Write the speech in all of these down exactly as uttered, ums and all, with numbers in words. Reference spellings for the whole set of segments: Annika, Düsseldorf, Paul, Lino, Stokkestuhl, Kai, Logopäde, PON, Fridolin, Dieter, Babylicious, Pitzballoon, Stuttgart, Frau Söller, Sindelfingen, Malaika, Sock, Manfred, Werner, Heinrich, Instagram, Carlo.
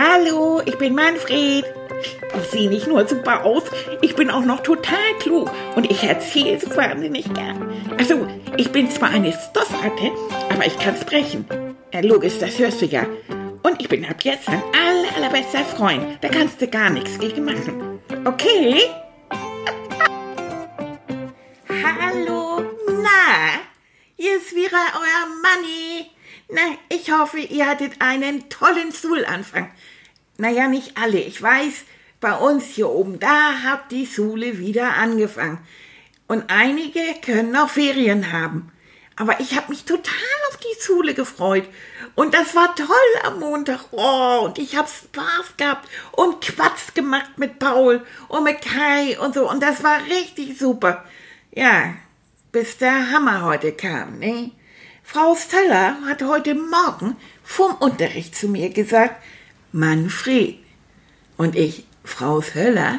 Hallo, ich bin Manfred. Ich sehe nicht nur super aus, ich bin auch noch total klug und ich erzähle es wahnsinnig gern. Also, ich bin zwar eine Stoffratte, aber ich kann sprechen. Ja, logisch, das hörst du ja. Und ich bin ab jetzt dein aller, allerbester Freund. Da kannst du gar nichts gegen machen. Okay? Hallo, na, hier ist wieder euer Manni. Na, ich hoffe, ihr hattet einen tollen Schulanfang. Naja, nicht alle. Ich weiß, bei uns hier oben, da hat die Schule wieder angefangen. Und einige können auch Ferien haben. Aber ich habe mich total auf die Schule gefreut. Und das war toll am Montag. Oh, und ich habe Spaß gehabt und Quatsch gemacht mit Paul und mit Kai und so. Und das war richtig super. Ja, bis der Hammer heute kam, ne? Frau Söller hat heute Morgen vorm Unterricht zu mir gesagt, Manfred. Und ich, Frau Söller,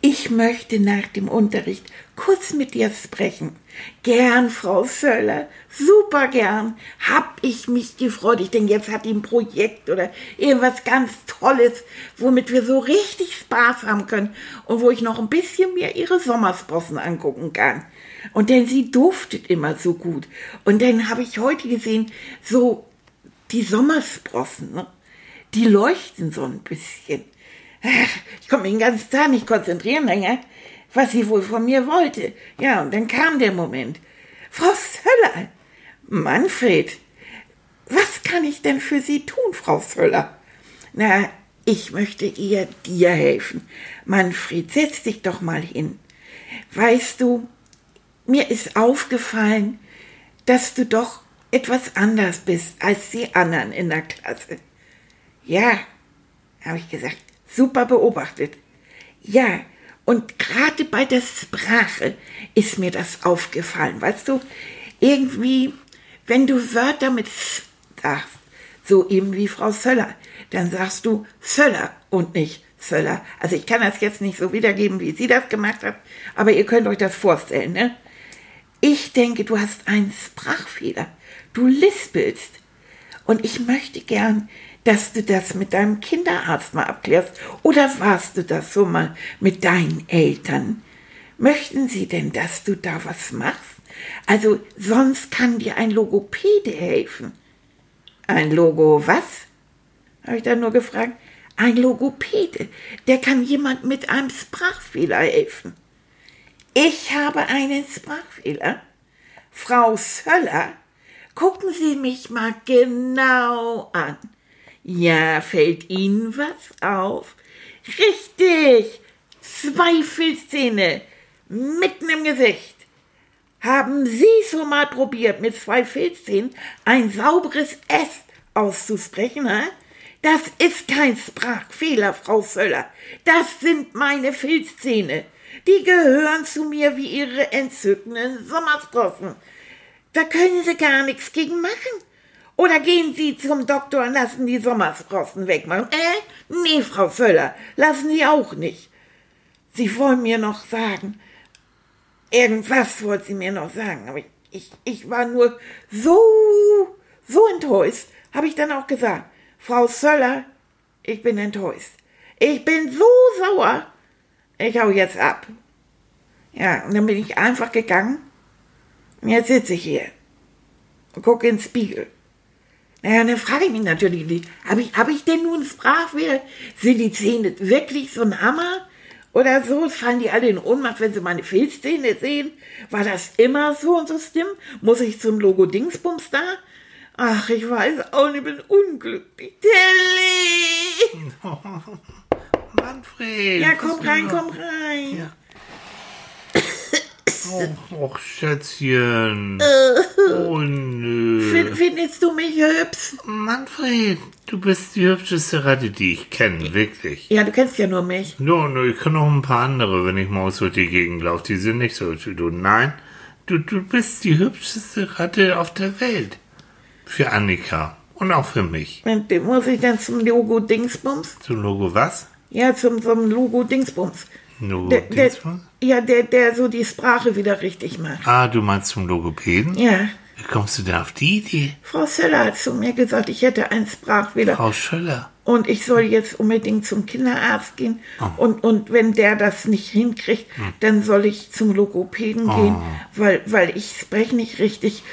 ich möchte nach dem Unterricht kurz mit dir sprechen. Gern, Frau Söller, super gern. Hab ich mich gefreut. Ich denke, jetzt hat die ein Projekt oder irgendwas ganz Tolles, womit wir so richtig Spaß haben können und wo ich noch ein bisschen mir ihre Sommersprossen angucken kann. Und denn sie duftet immer so gut. Und dann habe ich heute gesehen, so die Sommersprossen, ne? Die leuchten so ein bisschen. Ich konnte mich den ganzen Tag nicht konzentrieren länger, was sie wohl von mir wollte. Ja, und dann kam der Moment. Frau Söller, Manfred, was kann ich denn für Sie tun, Frau Söller? Na, ich möchte eher dir helfen. Manfred, setz dich doch mal hin. Weißt du, mir ist aufgefallen, dass du doch etwas anders bist als die anderen in der Klasse. Ja, habe ich gesagt. Super beobachtet. Ja, und gerade bei der Sprache ist mir das aufgefallen. Weißt du, irgendwie, wenn du Wörter mit S sagst, so eben wie Frau Söller, dann sagst du Söller und nicht Söller. Also ich kann das jetzt nicht so wiedergeben, wie sie das gemacht hat, aber ihr könnt euch das vorstellen, ne? Ich denke, du hast einen Sprachfehler. Du lispelst. Und ich möchte gern, dass du das mit deinem Kinderarzt mal abklärst. Oder warst du das so mal mit deinen Eltern? Möchten sie denn, dass du da was machst? Also sonst kann dir ein Logopäde helfen. Ein Logo was? Habe ich da nur gefragt. Ein Logopäde, der kann jemand mit einem Sprachfehler helfen. Ich habe einen Sprachfehler. Frau Söller, gucken Sie mich mal genau an. Ja, fällt Ihnen was auf? Richtig! Zweifelszähne! Mitten im Gesicht! Haben Sie schon mal probiert, mit zwei Filzzähnen ein sauberes S auszusprechen, hä? Das ist kein Sprachfehler, Frau Söller. Das sind meine Filzzähne. Die gehören zu mir wie Ihre entzückenden Sommersprossen. Da können Sie gar nichts gegen machen. Oder gehen Sie zum Doktor und lassen die Sommersprossen wegmachen? Äh? Nee, Frau Söller, lassen Sie auch nicht. Sie wollen mir noch sagen, irgendwas wollte sie mir noch sagen, aber ich, ich, ich war nur so, so enttäuscht, habe ich dann auch gesagt, Frau Söller, ich bin enttäuscht. Ich bin so sauer, ich hau jetzt ab. Ja, und dann bin ich einfach gegangen und jetzt sitze ich hier und gucke in den Spiegel. Ja, dann frage ich mich natürlich, habe ich, hab ich denn nun Sprachfehler? Sind die Zähne wirklich so ein Hammer? Oder so? Fallen die alle in Ohnmacht, wenn sie meine Fehlzähne sehen? War das immer so und so schlimm? Muss ich zum Logo Dingsbums da? Ach, ich weiß auch nicht, ich bin unglücklich. Tilly! Oh, Manfred! Ja, komm rein, komm rein! Ja. Och, och, Schätzchen. Oh, nö. Find, findest du mich hübsch? Manfred, du bist die hübscheste Ratte, die ich kenne, wirklich. Ja, du kennst ja nur mich. No, no, ich kenne noch ein paar andere, wenn ich mal durch die Gegend laufe. Die sind nicht so hübsch wie du. Nein, du, du bist die hübscheste Ratte auf der Welt. Für Annika und auch für mich. Und muss ich dann zum Logo Dingsbums? Zum Logo was? Ja, zum, zum Logo Dingsbums. Logo der, der, ja, der, der so die Sprache wieder richtig macht. Ah, du meinst zum Logopäden? Ja. Wie kommst du denn auf die Idee? Frau Söller hat zu mir gesagt, ich hätte einen Sprachfehler. Frau Söller. Und ich soll jetzt unbedingt zum Kinderarzt gehen. Oh. Und, und wenn der das nicht hinkriegt, hm. dann soll ich zum Logopäden oh. gehen, weil, weil ich spreche nicht richtig.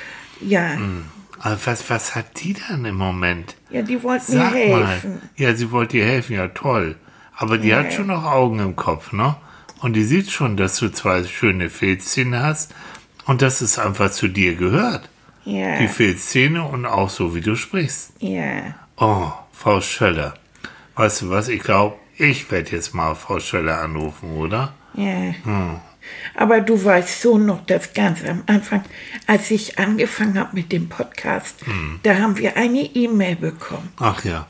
Ja. Hm. Aber was, was hat die dann im Moment? Ja, die wollte mir helfen. Mal. Ja, sie wollte dir helfen, ja toll. Aber die ja. hat schon noch Augen im Kopf, ne? Und die sieht schon, dass du zwei schöne Filzzähne hast und dass es einfach zu dir gehört. Ja. Die Filzzähne und auch so, wie du sprichst. Ja. Oh, Frau Schöller. Weißt du was? Ich glaube, ich werde jetzt mal Frau Schöller anrufen, oder? Ja. Hm. Aber du weißt so noch, dass ganz am Anfang, als ich angefangen habe mit dem Podcast, hm. da haben wir eine E-Mail bekommen. Ach ja.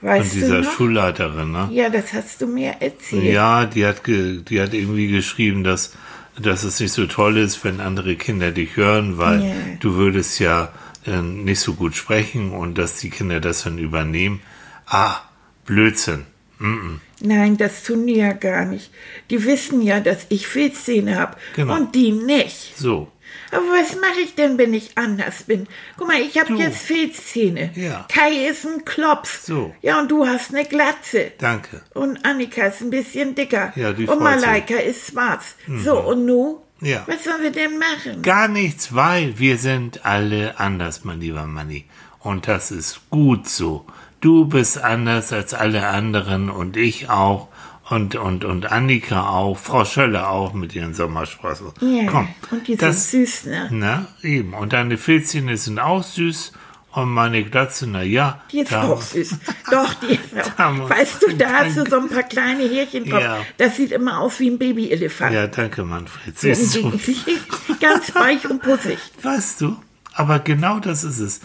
Weißt Von dieser Schulleiterin, ne? Ja, das hast du mir erzählt. Ja, die hat, ge- die hat irgendwie geschrieben, dass, dass es nicht so toll ist, wenn andere Kinder dich hören, weil yeah. du würdest ja äh, nicht so gut sprechen und dass die Kinder das dann übernehmen. Ah, Blödsinn. Mm-mm. Nein, das tun die ja gar nicht. Die wissen ja, dass ich Filzzähne habe genau. und die nicht. So. Aber was mache ich denn, wenn ich anders bin? Guck mal, ich habe jetzt Filzzähne. Ja. Kai ist ein Klops. So. Ja, und du hast eine Glatze. Danke. Und Annika ist ein bisschen dicker. Ja, die und Malaika ist schwarz. Mhm. So, und nu? Ja. Was sollen wir denn machen? Gar nichts, weil wir sind alle anders, mein lieber Manni. Und das ist gut so. Du bist anders als alle anderen und ich auch. Und, und, und Annika auch, Frau Schöller auch mit ihren Sommersprossen. Ja, komm, und die das, sind süß, ne? Na, eben. Und deine Filzzähne sind auch süß. Und meine Glatze, na ja. Die ist auch süß. Doch, die ist auch. Weißt du, da hast du so ein paar kleine Härchen drauf. Ja. Das sieht immer aus wie ein Babyelefant. Ja, danke, Manfred. Siehst du? Ganz weich und pussig. Weißt du, aber genau das ist es.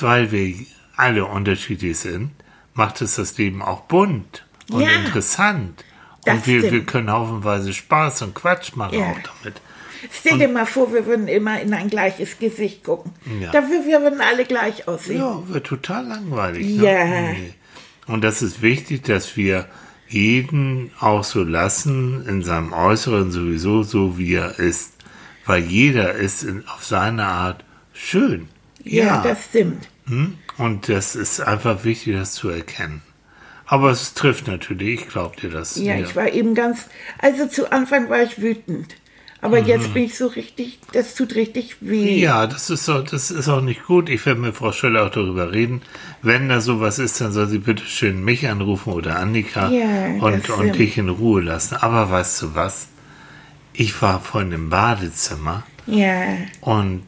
Weil wir alle unterschiedlich sind, macht es das Leben auch bunt. Und ja, interessant. Und wir, wir können haufenweise Spaß und Quatsch machen ja. auch damit. Stell dir mal vor, wir würden immer in ein gleiches Gesicht gucken. Ja. Dafür wir würden alle gleich aussehen. Ja, wäre total langweilig. Ja. Ne? Und das ist wichtig, dass wir jeden auch so lassen, in seinem Äußeren sowieso so, wie er ist. Weil jeder ist in, auf seine Art schön. Ja, ja, das stimmt. Und das ist einfach wichtig, das zu erkennen. Aber es trifft natürlich, ich glaube dir das. Ja, ja, ich war eben ganz, also zu Anfang war ich wütend, aber mhm. jetzt bin ich so richtig, das tut richtig weh. Ja, das ist, auch, das ist auch nicht gut, ich werde mit Frau Schöller auch darüber reden, wenn da sowas ist, dann soll sie bitte schön mich anrufen oder Annika ja, und, und dich in Ruhe lassen. Aber weißt du was, ich war vorhin im Badezimmer ja. und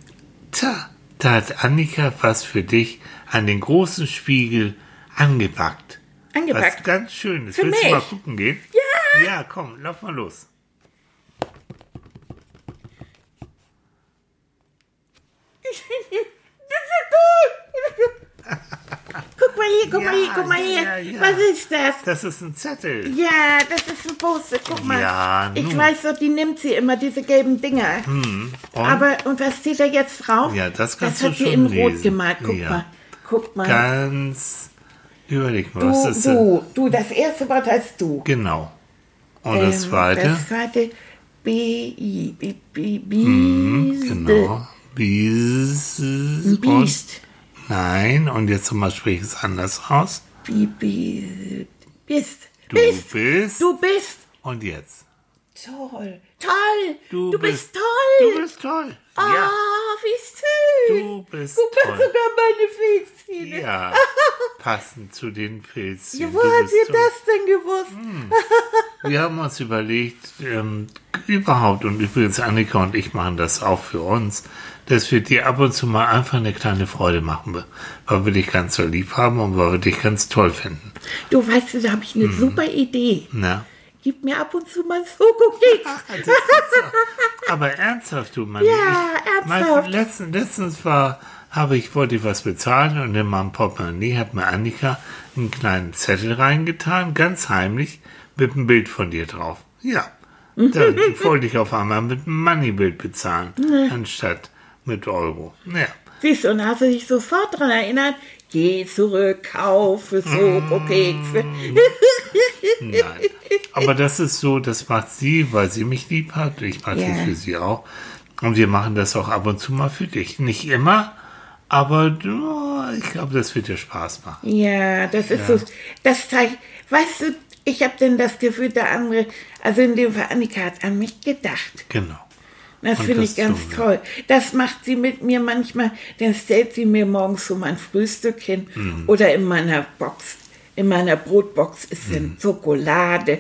tja, da hat Annika was für dich an den großen Spiegel angepackt. Angepackt. Was ganz Schönes. Für Willst mich. Du mal gucken gehen? Ja. Ja, komm, lauf mal los. Das ist gut. Guck mal hier, guck ja, mal hier, guck ja, mal hier. Ja, ja. Was ist das? Das ist ein Zettel. Ja, das ist ein Poster. Guck mal. Ja, ich weiß doch, die nimmt sie immer, diese gelben Dinger. Hm. Und? Aber, und was steht da jetzt drauf? Ja, das kannst das du schon lesen. Das hat sie in Rot gemalt. Guck ja. mal. Guck mal. Ganz... Überleg mal, du, was ist das? Du, du, das erste Wort heißt du. Genau. Und ähm, das zweite? Das zweite, B-I, B-I, B-I, genau. Biest. Biest. Nein, und jetzt nochmal sprich es anders aus. Biest. Biest. Du bist. Du bist. Und jetzt? Toll. Toll. Du, du bist, bist toll. Du bist toll. Ah, oh, ja. Wie süß. Du bist toll. Guck mal, sogar meine Filzzähne. Ja, passend zu den Filzzähnen. Ja, wo habt ihr das denn gewusst? Hm. Wir haben uns überlegt, ähm, überhaupt, und übrigens Annika und ich machen das auch für uns, dass wir dir ab und zu mal einfach eine kleine Freude machen, weil wir dich ganz so lieb haben und weil wir dich ganz toll finden. Du, weißt du, da habe ich eine hm. super Idee. Na? Gib mir ab und zu mal so Keks. Aber ernsthaft, du Mann. Ja, ich, ernsthaft. Letztens, letztens war, habe ich, wollte ich was bezahlen und in meinem Portemonnaie hat mir Annika einen kleinen Zettel reingetan, ganz heimlich, mit einem Bild von dir drauf. Ja, da wollte ich auf einmal mit einem Moneybild bezahlen, ne. anstatt mit Euro. Ja. Siehst du, und hast du dich sofort daran erinnert, geh zurück, kaufe Soko-Kekse. Nein, aber das ist so, das macht sie, weil sie mich lieb hat, ich mache das für sie auch. Und wir machen das auch ab und zu mal für dich. Nicht immer, aber oh, ich glaube, das wird dir Spaß machen. Ja, das ist ja so. Das zeigt, weißt du, ich habe denn das Gefühl, der andere, also in dem Fall Annika, hat an mich gedacht. Genau. Das finde ich ganz so, toll. Ja. Das macht sie mit mir manchmal, dann stellt sie mir morgens so mein Frühstück hin mhm. oder in meiner Box, in meiner Brotbox ist mhm. dann Schokolade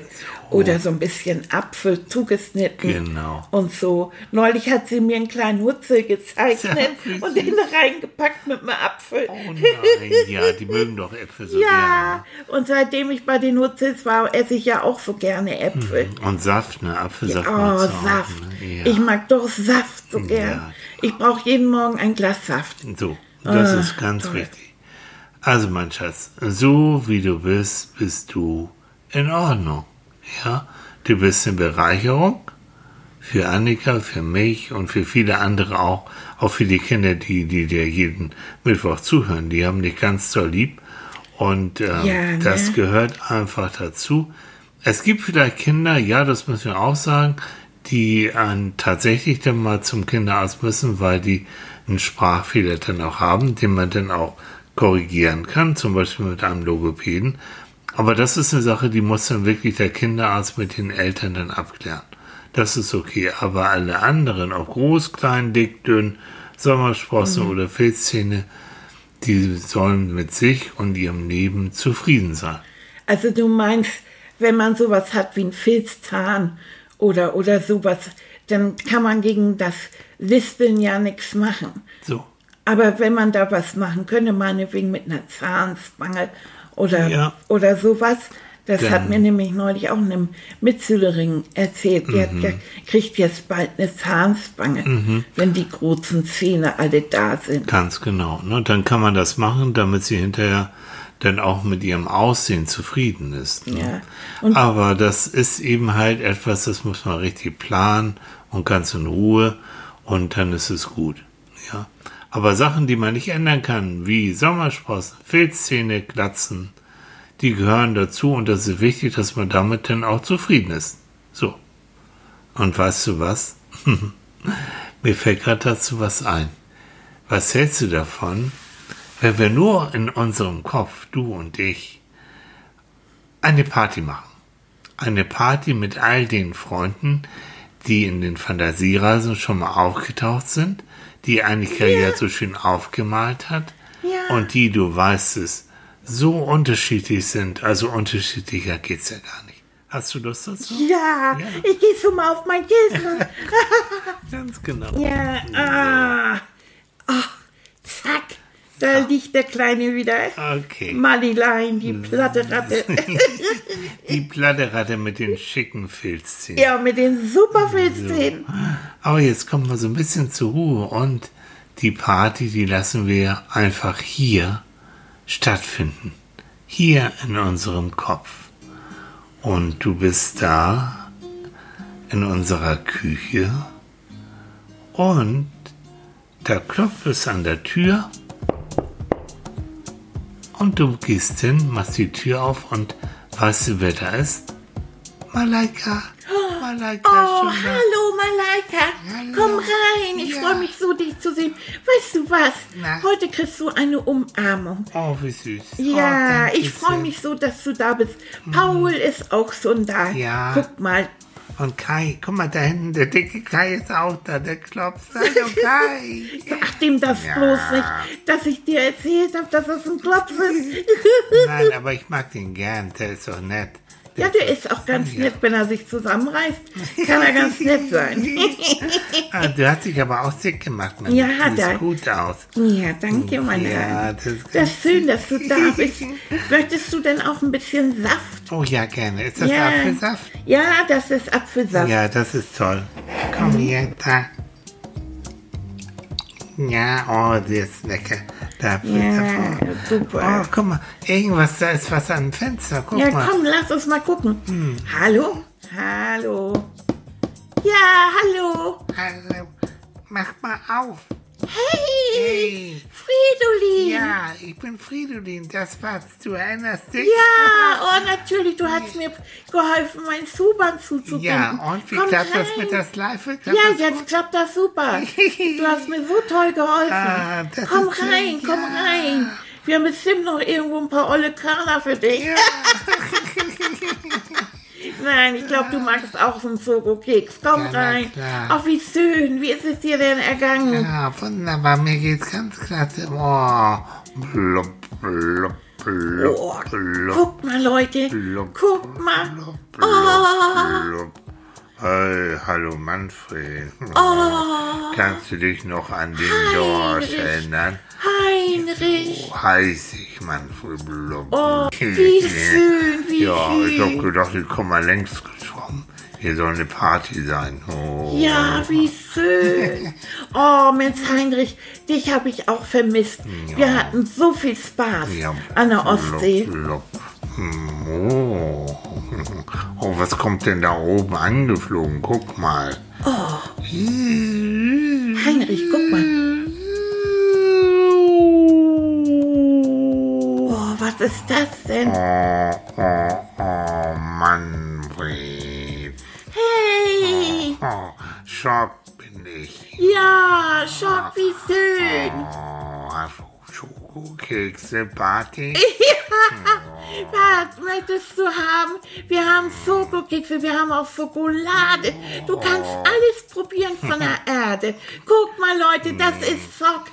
oh. oder so ein bisschen Apfel zugeschnitten genau. und so. Neulich hat sie mir einen kleinen Hutzel gezeichnet und den reingepackt mit einem Apfel. Oh nein, ja, die mögen doch Äpfel so ja. gerne. Und seitdem ich bei den Hutzels war, esse ich ja auch so gerne Äpfel. Und Saft, ne? Apfelsaft. Ja, oh, Saft. Auch, ne? Ja. Ich mag doch Saft so gern. Ja. Ich brauche jeden Morgen ein Glas Saft. So, das ah, ist ganz toll. Wichtig. Also mein Schatz, so wie du bist, bist du in Ordnung, ja? Du bist eine Bereicherung für Annika, für mich und für viele andere auch, auch für die Kinder, die, die dir jeden Mittwoch zuhören. Die haben dich ganz toll lieb und ähm, ja, ne? Das gehört einfach dazu. Es gibt vielleicht Kinder, ja, das müssen wir auch sagen, die an, tatsächlich dann mal zum Kinderarzt müssen, weil die einen Sprachfehler dann auch haben, den man dann auch korrigieren kann, zum Beispiel mit einem Logopäden. Aber das ist eine Sache, die muss dann wirklich der Kinderarzt mit den Eltern dann abklären. Das ist okay, aber alle anderen, ob groß, klein, dick, dünn, Sommersprossen mhm. oder Filzzähne, die sollen mit sich und ihrem Leben zufrieden sein. Also du meinst, wenn man sowas hat wie einen Filzzahn oder, oder sowas, dann kann man gegen das Lispeln ja nichts machen. So. Aber wenn man da was machen könnte, meinetwegen mit einer Zahnspange oder, ja. oder sowas, das dann hat mir nämlich neulich auch eine Mitschülerin erzählt, die mhm. hat gesagt, kriegt jetzt bald eine Zahnspange, mhm. wenn die großen Zähne alle da sind. Ganz genau, ne? Dann kann man das machen, damit sie hinterher dann auch mit ihrem Aussehen zufrieden ist. Ne? Ja. Aber das ist eben halt etwas, das muss man richtig planen und ganz in Ruhe und dann ist es gut, ja. Aber Sachen, die man nicht ändern kann, wie Sommersprossen, Filzzähne, Glatzen, die gehören dazu und das ist wichtig, dass man damit dann auch zufrieden ist. So. Und weißt du was? Mir fällt gerade dazu was ein. Was hältst du davon, wenn wir nur in unserem Kopf, du und ich, eine Party machen? Eine Party mit all den Freunden, die in den Fantasiereisen schon mal aufgetaucht sind, die Annika ja so schön aufgemalt hat ja. und die, du weißt es, so unterschiedlich sind, also unterschiedlicher geht's ja gar nicht. Hast du Lust dazu? Ja, ja. Ich gehe so mal auf mein Kissen. Ganz genau. Ja, ja. Ah. Oh, zack, da ah. liegt der Kleine wieder. Okay. Malilein, die Platteratte. Die Platteratte mit den schicken Filzzähnen. Ja, mit den super Filzzähnen. So. Aber jetzt kommen wir so ein bisschen zur Ruhe und die Party, die lassen wir einfach hier stattfinden. Hier in unserem Kopf. Und du bist da in unserer Küche und da klopft es an der Tür und du gehst hin, machst die Tür auf und weißt du, wer da ist? Malaika. Malaika. Oh, Schöner. Hallo Malaika. Hallo. Komm rein. Ich ja. freue mich so, dich zu sehen. Weißt du was? Na? Heute kriegst du eine Umarmung. Oh, wie süß. Ja, oh, ich freue mich so, dass du da bist. Paul mhm. ist auch schon da. Ja. Guck mal. Und Kai, guck mal da hinten, der dicke Kai ist auch da, der klopft. Hallo Kai. Sag dem das ja. bloß nicht, dass ich dir erzählt habe, dass das ein Klopf ist. Nein, aber ich mag den gern, der ist doch nett. Der ja, der ist auch ganz nett, wenn er sich zusammenreißt. Kann er ganz nett sein. Ah, du hast dich aber auch dick gemacht, Mann. Ja, hat er. Sieht gut aus. Ja, danke, mein Herr. Ja, das, das ist schön, dass du da bist. Möchtest du denn auch ein bisschen Saft? Oh ja, gerne. Ist das ja. Apfelsaft? Ja, das ist Apfelsaft. Ja, das ist toll. Komm hier, da. Ja, oh, der ist lecker. Da ja, super. Oh, guck mal, irgendwas, da ist was am Fenster. Guck ja, mal. Ja, komm, lass uns mal gucken. Hm. Hallo? Hallo. Ja, hallo. Hallo. Mach mal auf. Hey, hey. Fridolin. Ja, ich bin Fridolin, das warst du, erinnerst dich? Ja, oh natürlich, du hast mir geholfen, meinen Schuhband zuzubinden. Ja, und wie Komm klappt rein. das mit der Schleife? Klappt ja, jetzt gut? klappt das super. Du hast mir so toll geholfen. Ah, komm rein, ja. komm rein. Wir haben bestimmt noch irgendwo ein paar olle Körner für dich. Ja. Nein, ich glaube, du magst auch so einen Schokokeks. Komm ja, rein. Ach, wie schön. Wie ist es dir denn ergangen? Ja, wunderbar. Mir geht's ganz klasse. Oh, blub, blub, blub, oh. blub. Guckt mal, Leute. Blub, Guckt mal. Blub, blub, oh. blub. Hey, hallo Manfred. Oh. Kannst du dich noch an den Dorsch erinnern? Heinrich. So heiß ich, Manfred. Blub. Oh, wie schön, wie Ja, schön. Ich hab gedacht, ich komme mal längst geschwommen. Hier soll eine Party sein. Oh. Ja, wie schön. Oh, Mensch, Heinrich, dich habe ich auch vermisst. Ja. Wir hatten so viel Spaß ja. an der Ostsee. Blub, blub. Oh. Oh, was kommt denn da oben angeflogen? Guck mal. Oh. Heinrich, guck mal. Oh, was ist das denn? Oh, oh, oh, Manfred. Hey. Oh, oh, Schock bin ich. Ja, Schock, wie schön. Oh, hast du Schokokekse, Party? Ja. Was möchtest du haben? Wir haben Schokokekse, wir haben auch Schokolade. Du kannst alles probieren von der Erde. Guck mal, Leute, das ist Sock.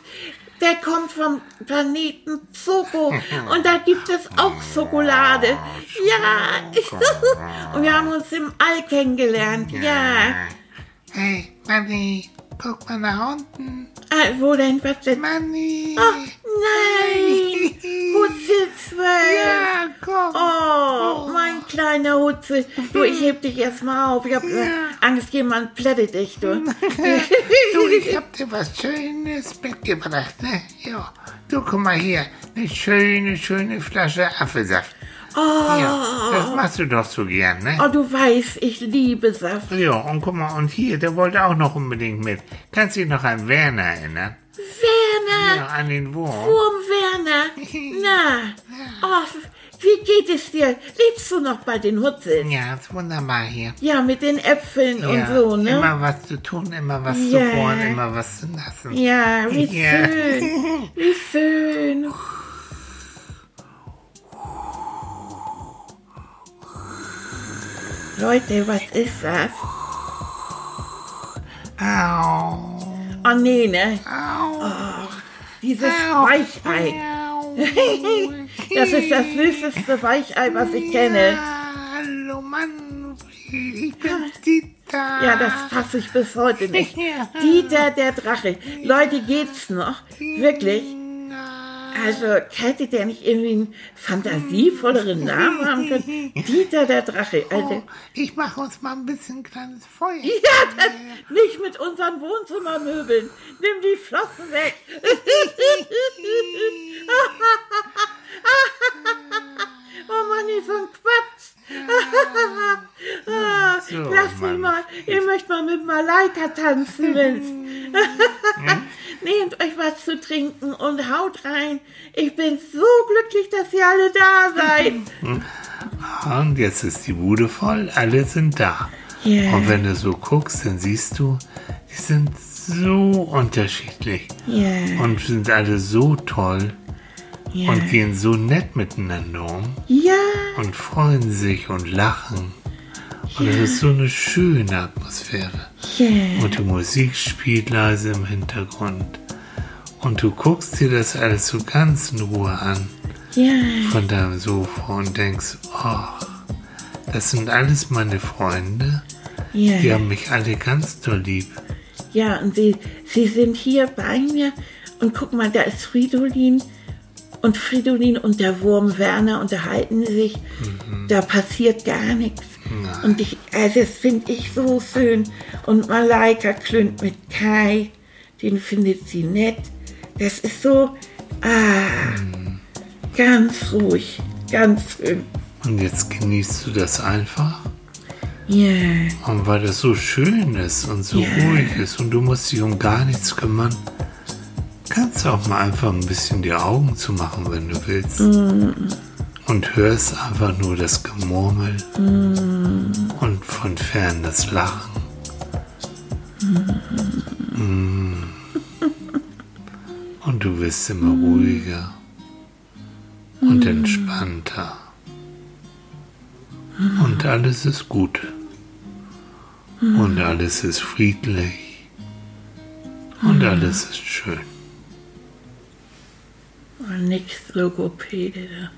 Der kommt vom Planeten Schoko. Und da gibt es auch Schokolade. Ja. Und wir haben uns im All kennengelernt. Ja. Hey, Manni, guck mal nach unten. Ah, wo denn? Was denn? Manni. Oh, nein. Hutzel zwölf. Ja, komm. Oh, oh, mein kleiner Hutzel. Du, ich heb dich erstmal auf. Ich hab ja. Angst, jemand plättet dich, du. Du, ich hab dir was Schönes mitgebracht, ne? Ja. Du, guck mal hier. Eine schöne, schöne Flasche Apfelsaft. Oh. Ja, das machst du doch so gern, ne? Oh, du weißt, ich liebe Saft. Ja, und guck mal, und hier, der wollte auch noch unbedingt mit. Kannst du dich noch an Werner erinnern? Werner! Ja, an den Wurm. Wurm Werner! Na, oh, wie geht es dir? Lebst du noch bei den Hutzels? Ja, ist wunderbar hier. Ja, mit den Äpfeln ja, und so, ne? Immer was zu tun, immer was ja. zu bohren, immer was zu lassen. Ja, wie ja. schön, wie schön. Leute, was ist das? Au. Oh nee, ne? Au. Oh, dieses Au. Weichei. Au. Das ist das süßeste Weichei, was ich kenne. Ja, hallo Mann, ich bin Dieter. Ja, das fasse ich bis heute nicht. Ja. Dieter, der Drache. Leute, geht's noch? Wirklich? Also, hätte der nicht irgendwie einen fantasievolleren Namen haben können? Dieter der Drache, Alter. Oh, ich mache uns mal ein bisschen kleines Feuer. Ja, das, nicht mit unseren Wohnzimmermöbeln. Nimm die Flossen weg. Oh Mann, die sind Quatsch. So, lass mich mal, ihr möchtet mal mit Malaika tanzen, wenn's. Nehmt euch was zu trinken und haut rein. Ich bin so glücklich, dass ihr alle da seid. Und jetzt ist die Bude voll, alle sind da. Yeah. Und wenn du so guckst, dann siehst du, die sind so unterschiedlich. Yeah. Und sind alle so toll. Yeah. Und gehen so nett miteinander um. Ja. Yeah. Und freuen sich und lachen. Und es yeah. ist so eine schöne Atmosphäre. Yeah. Und die Musik spielt leise im Hintergrund. Und du guckst dir das alles so ganz in Ruhe an. Yeah. Von deinem Sofa und denkst, oh, das sind alles meine Freunde. Yeah. Die haben mich alle ganz doll lieb. Ja, und sie, sie sind hier bei mir. Und guck mal, da ist Fridolin. Und Fridolin und der Wurm Werner unterhalten sich. Mhm. Da passiert gar nichts. Nein. Und ich, also das finde ich so schön. Und Malaika klönt mit Kai, den findet sie nett. Das ist so, ah, mhm. ganz ruhig, ganz schön. Und jetzt genießt du das einfach? Ja. Yeah. Und weil das so schön ist und so yeah. ruhig ist und du musst dich um gar nichts kümmern, kannst du auch mal einfach ein bisschen die Augen zumachen, wenn du willst. Mm. Und hörst einfach nur das Gemurmel mm. und von fern das Lachen. Mm. Mm. Und du wirst immer mm. ruhiger und mm. entspannter. Mm. Und alles ist gut. Mm. Und alles ist friedlich. Mm. Und alles ist schön. Und nix Logopäde.